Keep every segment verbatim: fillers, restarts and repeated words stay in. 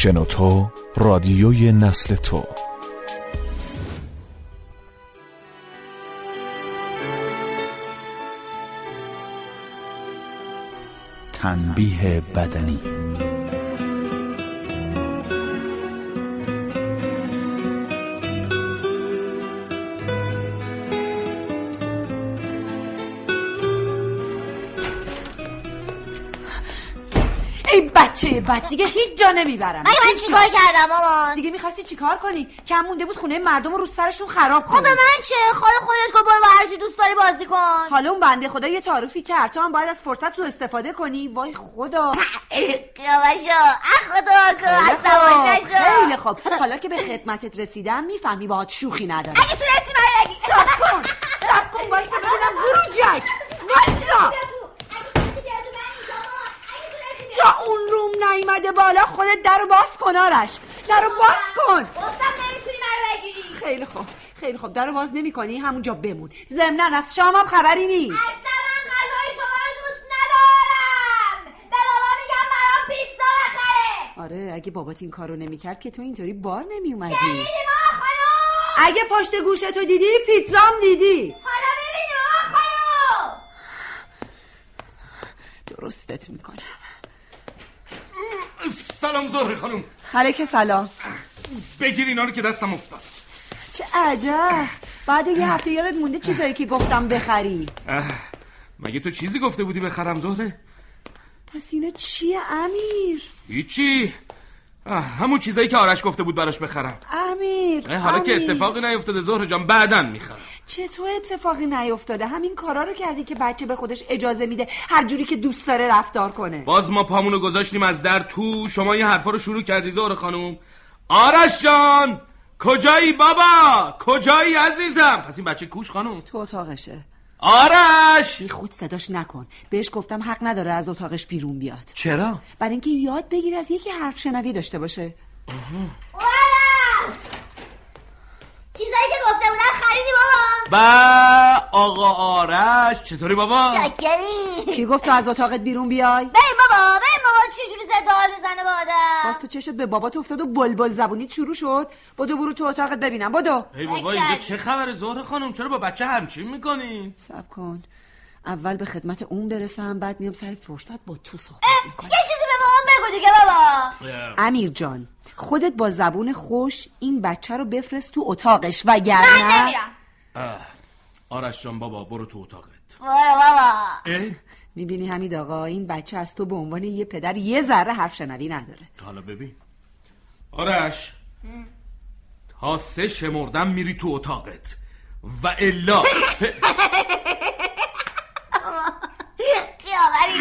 شنوتو، رادیوی نسل تو. تنبیه بدنی. ای بچه بد، دیگه هیچ جا نمیبرم. من من چیکار کردم مامان؟ دیگه میخواستی چیکار کنی؟ کم مونده بود خونه مردم رو سرشون خراب کنی. خب به من چه؟ خاله خودت کن، برو با هر چی دوست داری بازی کن. حالا اون بنده خدا یه تعارفی کرد، تو هم باید از فرصت رو استفاده کنی. وای خدا. قیامشو اخدا کن، عصبانی نشو. خیلی خوب، حالا که به خدمتت رسیدم میفهمی باهات شوخی ندارم. اگه تونستی برای یکی صاف کن. صاف کن واسه منم برو جک. واسه تا اون روم نیامده بالا خودت درو باز کن. آرش درو باز کن. گفتم نمیتونی منو بگیری. خیلی خوب خیلی خوب، درو باز نمی‌کنی همونجا بمون. ضمناً از شامم خبری نیست. اصلا من غذای شما رو دوست ندارم. به بابا میگم برام پیتزا بخره. آره اگه بابات این کارو نمی‌کرد که تو اینطوری بار نمی‌اومدی. خیلی ما خانم. اگه پشت گوشت تو دیدی پیتزام دیدی. حالا ببین ما خانم. درستت می‌کنم. سلام زهره خانم. علیک سلام. بگیر اینا رو که دستم افتاد. چه عجب، بعد یه هفته یادت مونده چیزایی که گفتم بخری؟ مگه تو چیزی گفته بودی بخرم زهره؟ پس اینا چیه امیر؟ هیچی، همون چیزایی که آرش گفته بود براش بخرم. امیر حالا امیر. که اتفاقی نیفتاده زهره جان، بعداً میخرم. چطور اتفاقی نیفتاده؟ همین کارا رو کردی که بچه به خودش اجازه میده هر جوری که دوست داره رفتار کنه. باز ما پامونو گذاشتیم از در تو، شما یه حرفا رو شروع کردی زهره خانم. آرش جان کجایی بابا؟ کجایی عزیزم؟ پس این بچه کوش خانم تو اتاقشه. آرش بی خود صداش نکن، بهش گفتم حق نداره از اتاقش بیرون بیاد. چرا؟ برای اینکه یاد بگیر از یکی حرف شنوی داشته باشه. آرش چیزایی که گفته بودن خریدی بابا؟ با آقا آرش چطوری بابا؟ شکری. کی گفت تو از اتاقت بیرون بیای؟ ببین بابا ببین بابا چجوری زدال میزنه با آدم. باز تو چشت به بابات افتاد و بلبل زبونیت شروع شد. بدو برو تو اتاقت ببینم بدو. ای بابا اینجا چه خبره زهره خانم؟ چرا با بچه همچین میکنین؟ صبر کن اول به خدمت اون برسم، بعد میام سر فرصت با تو صحبت میکنم. یه چیزی به مامان بگو دیگه بابا. امیر جان خودت با زبون خوش این بچه رو بفرست تو اتاقش وگرنه من نمیرم. آرش جان بابا برو تو اتاقت. برو بابا. میبینی حمید آقا این بچه از تو به عنوان یه پدر یه ذره حرف شنوی نداره. حالا ببین آرش تا سه شمردم میری تو اتاقت و الا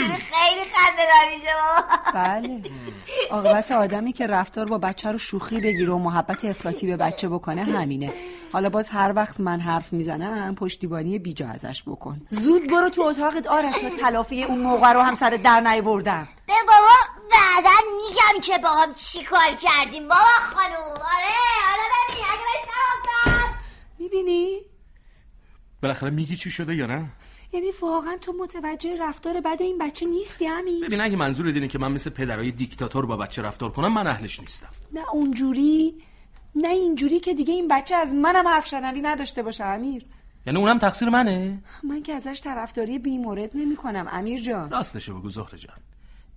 خیلی خنده دار میشه بابا. بله عاقبت آدمی که رفتار با بچه رو شوخی بگیره و محبت افراطی به بچه بکنه همینه. حالا باز هر وقت من حرف میزنم پشتیبانی بیجا ازش بکن. زود برو تو اتاقت آرش تا تلافی اون موقع رو هم سر در نیاوردم. به بابا بعدا میگم که با هم چیکار کردیم بابا خانم. آره حالا ببین اگه بهش نرفتم میبینی؟ بالاخره میگی چی شده یا نه؟ یعنی واقعا تو متوجه رفتار بد این بچه نیستی امیر؟ ببین اگه منظور اینه که من مثل پدرای دیکتاتور با بچه رفتار کنم من اهلش نیستم. نه اونجوری نه اینجوری که دیگه این بچه از منم حرف شنوی نداشته باشه امیر. یعنی اونم تقصیر منه؟ من که ازش طرفداری بیمورد نمی کنم امیر جان. راستش بگو زهره جان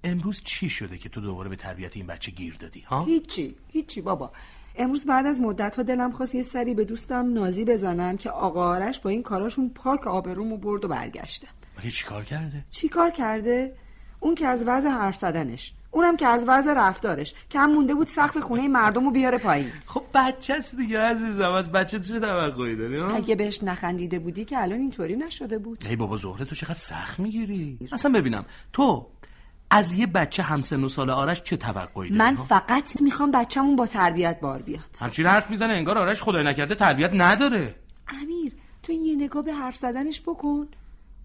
امروز چی شده که تو دوباره به تربیت این بچه گیر دادی ها؟ هیچی هیچی بابا. امروز بعد از مدت‌ها دلم خواست یه سری به دوستم نازی بزنم که آقا آرش با این کاراشون پاک آبرومو برد و برگشتم. ولی چی کار کرده؟ چی کار کرده؟ اون که از وضع حرف زدنش، اونم که از وضع رفتارش کم مونده بود سقف خونه مردمو بیاره پایین. خب بچه است دیگه عزیزم، از بچه چه توقعی داری؟ اگه بهش نخندیده بودی که الان اینطوری نشده بود. ای بابا زهره تو چقدر سخت میگیری؟ اصلا ببینم تو از یه بچه همسن و سال آرش چه توقعی داری؟ من فقط میخوام بچه‌مون با تربیت بار بیاد. همچین حرف میزنه انگار آرش خدای نکرده تربیت نداره. امیر تو این یه نگاه به حرف زدنش بکن.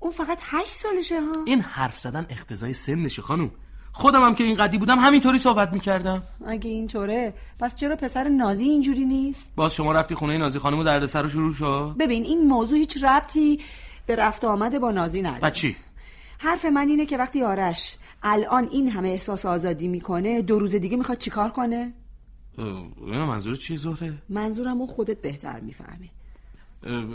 اون فقط هشت سالشه ها. این حرف زدن اقتضای سنشه خانم. خودم هم که این قدی بودم همینطوری صحبت میکردم. اگه اینطوره پس چرا پسر نازی اینجوری نیست؟ باز شما رفتی خونه نازی خانم و دردسر شروع شد. ببین این موضوع هیچ ربطی به رفت آمد با نازی نداره. بچی حرف من اینه که وقتی آرش الان این همه احساس آزادی میکنه، دو روز دیگه میخواد چیکار کنه؟ اینا منظور چی زهره؟ منظورم اون خودت بهتر میفهمی.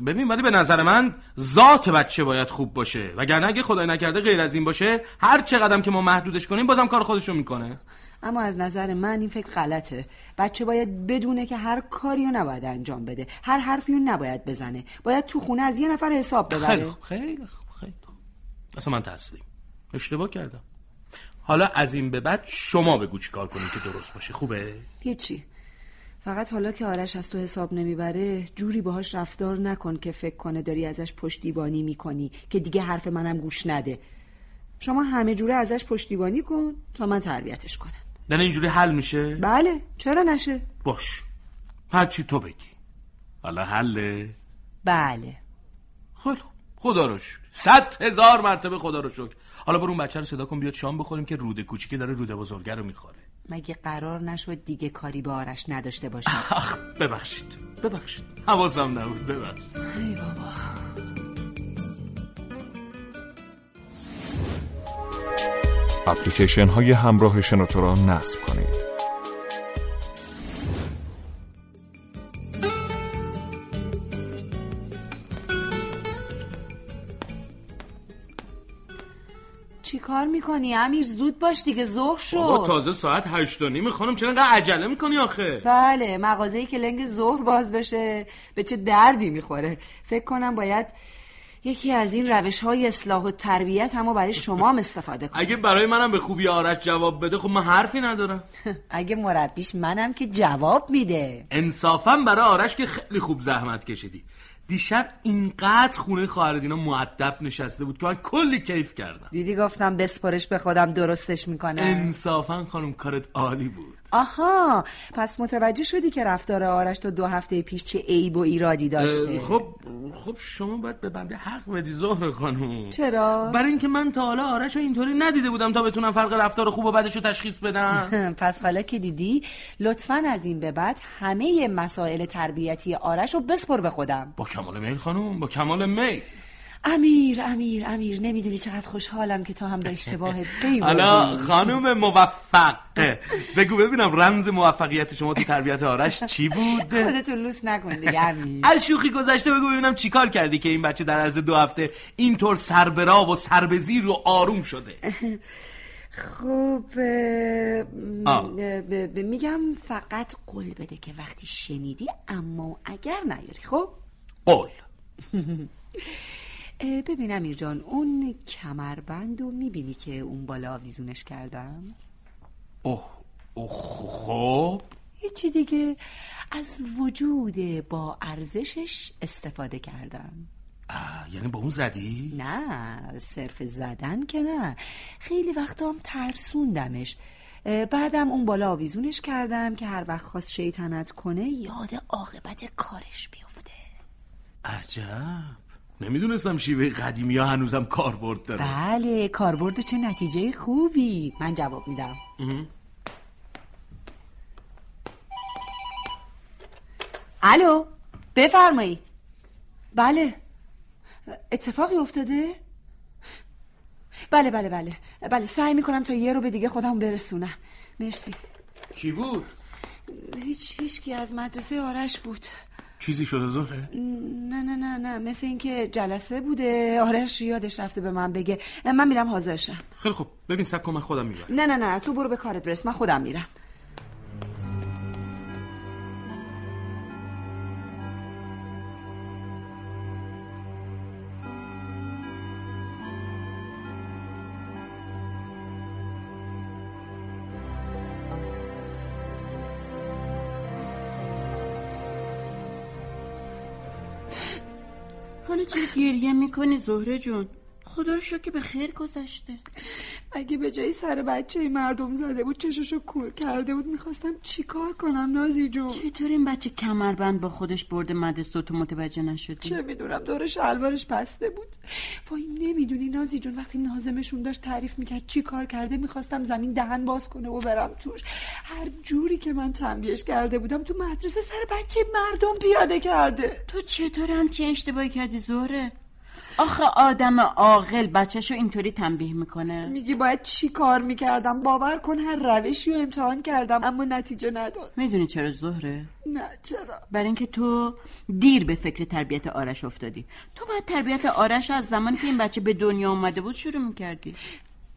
ببین ولی به نظر من ذات بچه باید خوب باشه، وگرنه اگه خدای نکرده غیر از این باشه، هر چقدرم که ما محدودش کنیم بازم کار خودش رو میکنه. اما از نظر من این فکر غلطه. بچه باید بدونه که هر کاریو نباید انجام بده، هر حرفیو نباید بزنه، باید تو خونه از یه نفر حساب ببره. خیلی خوب خیلی خوب خیلی خوب. اصلا من تسلیم، اشتباه کردم. حالا از این به بعد شما بگو چی کار کنیم که درست باشه. خوبه؟ هیچی، فقط حالا که آرش از تو حساب نمیبره، جوری باهاش رفتار نکن که فکر کنه داری ازش پشتیبانی میکنی که دیگه حرف منم گوش نده. شما همه جوره ازش پشتیبانی کن تا من تربیتش کنم. دل اینجوری حل میشه؟ بله، چرا نشه؟ باش، هرچی تو بگی. حالا حله؟ بله. خب خدا رو شکر، صد هزار مرتبه خدا رو شکر. حالا برو اون بچه رو صدا کن بیاد شام بخوریم که روده کوچیکه داره روده بزرگه رو میخوره. مگه قرار نشد دیگه کاری به آرش نداشته باشه؟ آخ ببخشید ببخشید حواسم نبود، ببخشید. ای بابا. اپلیکیشن های همراه شنوتو را نصب کنید. چی کار میکنی امیر؟ زود باش دیگه، ظهر شد. بابا تازه ساعت هشت و نیمه خانم، چرا اینقدر عجله میکنی آخه؟ بله، مغازه‌ای که لنگ ظهر باز بشه به چه دردی میخوره. فکر کنم باید یکی از این روش‌های اصلاح و تربیت هم برای شما استفاده کنم. اگه برای منم به خوبی آرش جواب بده خب من حرفی ندارم. اگه مربیش منم که جواب میده. انصافا برای آرش که خیلی خوب زحمت کشیدی. دیشب اینقدر خونه خواهر دینا مؤدب نشسته بود که من کلی کیف کردم. دیدی گفتم بسپارش به خودم درستش میکنم. انصافا خانم کارت عالی بود. آها، پس متوجه شدی که رفتار آرش تا دو هفته پیش چه عیب و ایرادی داشته. خب خب شما باید به بنده حق بدی زهره خانم. چرا؟ برای اینکه من تا حالا آرش رو اینطوری ندیده بودم تا بتونم فرق رفتار خوب و بدش رو تشخیص بدم. پس حالا که دیدی، لطفاً از این به بعد همه مسائل تربیتی آرش رو بسپر به خودم. با کمال میل خانم، با کمال میل. امیر امیر امیر نمیدونی چقدر خوشحالم که تو هم به اشتباهت قیبه. حالا خانم موفق بگو ببینم رمز موفقیت شما تو تربیت آرش چی بود؟ خودتو لوس نکن دیگه امیر. از شوخی گذشته بگو ببینم چی کار کردی که این بچه در عرض دو هفته اینطور سربرا و سربزیر و آروم شده. خب میگم فقط قول بده که وقتی شنیدی اما اگر نیاری. خب قول. ببین امیر جان، اون کمربندو میبینی که اون بالا آویزونش کردم؟ اوه اوه خب هیچی دیگه، از وجود با ارزشش استفاده کردم. یعنی با اون زدی؟ نه صرف زدن که نه، خیلی وقتا هم ترسوندمش، بعدم اون بالا آویزونش کردم که هر وقت خواست شیطنت کنه یاد عاقبت کارش بیفته. عجب، نمیدونستم شیوه قدیمی ها هنوزم کاربرد داره. بله کاربرد چه نتیجه خوبی. من جواب میدم. الو بفرمایید. بله اتفاقی افتاده؟ بله بله بله بله سعی میکنم تا یه رو به دیگه خودم برسونم. مرسی. کی بود؟ هیچ هیچکی از مدرسه آرش بود. چیزی شده زهره؟ نه نه نه نه مثل این که جلسه بوده، آرش یادش رفته به من بگه. من میرم حاضر شم. خیلی خب ببین سب کن من خودم میرم. نه نه نه تو برو به کارت برس، من خودم میرم. حالا چرا گریه میکنی زهره جون؟ خدا رو شکر که به خیر گذشته. اگه به جای سر بچه مردم زده بود چششو کور کرده بود، میخواستم چیکار کنم نازی جون؟ چطور این بچه کمربند با خودش برده مدرسه تو متوجه نشدی؟ چه میدونم، دور شلوارش بسته بود. وای نمیدونی نازی جون، وقتی ناظمشون داشت تعریف میکرد چی کار کرده، میخواستم زمین دهن باز کنه و برم توش. هر جوری که من تنبیهش کرده بودم تو مدرسه سر بچه مردم پیاده کرده. تو چطور همچین اشتباهی کردی زهره؟ آخه آدم عاقل بچه‌شو اینطوری تنبیه میکنه. میگی باید چی کار میکردم؟ باور کن هر روشی رو امتحان کردم اما نتیجه نداد. میدونی چرا زهره؟ نه چرا؟ برای اینکه تو دیر به فکر تربیت آرش افتادی. تو باید تربیت آرش از زمانی که این بچه به دنیا اومده بود شروع میکردی.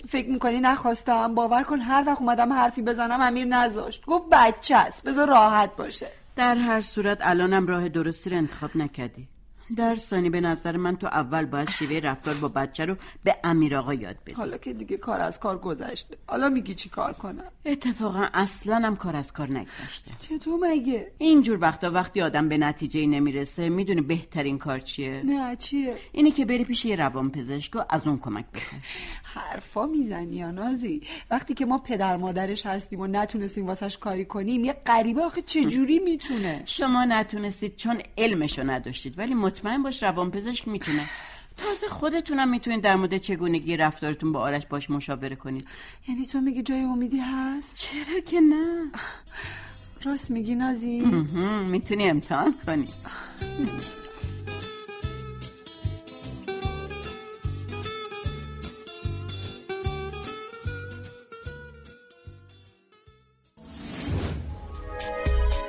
فکر میکنی نخواستم؟ باور کن هر وقت اومدم حرفی بزنم امیر نذاشت، گفت بچه است بذار راحت باشه. در هر صورت الانم راه درستی رو انتخاب نکردی. در ثانی به نظر من تو اول باید شیوه رفتار با بچه رو به امیر آقا یاد بدی. حالا که دیگه کار از کار گذشته، حالا میگی چی کار کنم؟ اتفاقا اصلا هم کار از کار نگذشته. چطور مگه؟ اینجور وقتا وقتی آدم به نتیجه نمیرسه میدونه بهترین کار چیه؟ نه چیه؟ اینه که بری پیش یه روانپزشک و از اون کمک بخوای. حرفا میزنی یا نازی؟ وقتی که ما پدر مادرش هستیم و نتونستیم واسش کاری کنیم، یه غریبه آخه چه جوری میتونه؟ شما نتونستید چون علمشو نداشتید، ولی مطمئن باش روانپزشک میتونه. تازه خودتونم میتونید در مورد چگونگی رفتارتون با آرش باش مشاوره کنید. یعنی تو میگی جای امیدی هست؟ چرا که نه. راست میگی نازی؟ میتونی امتحان کنی.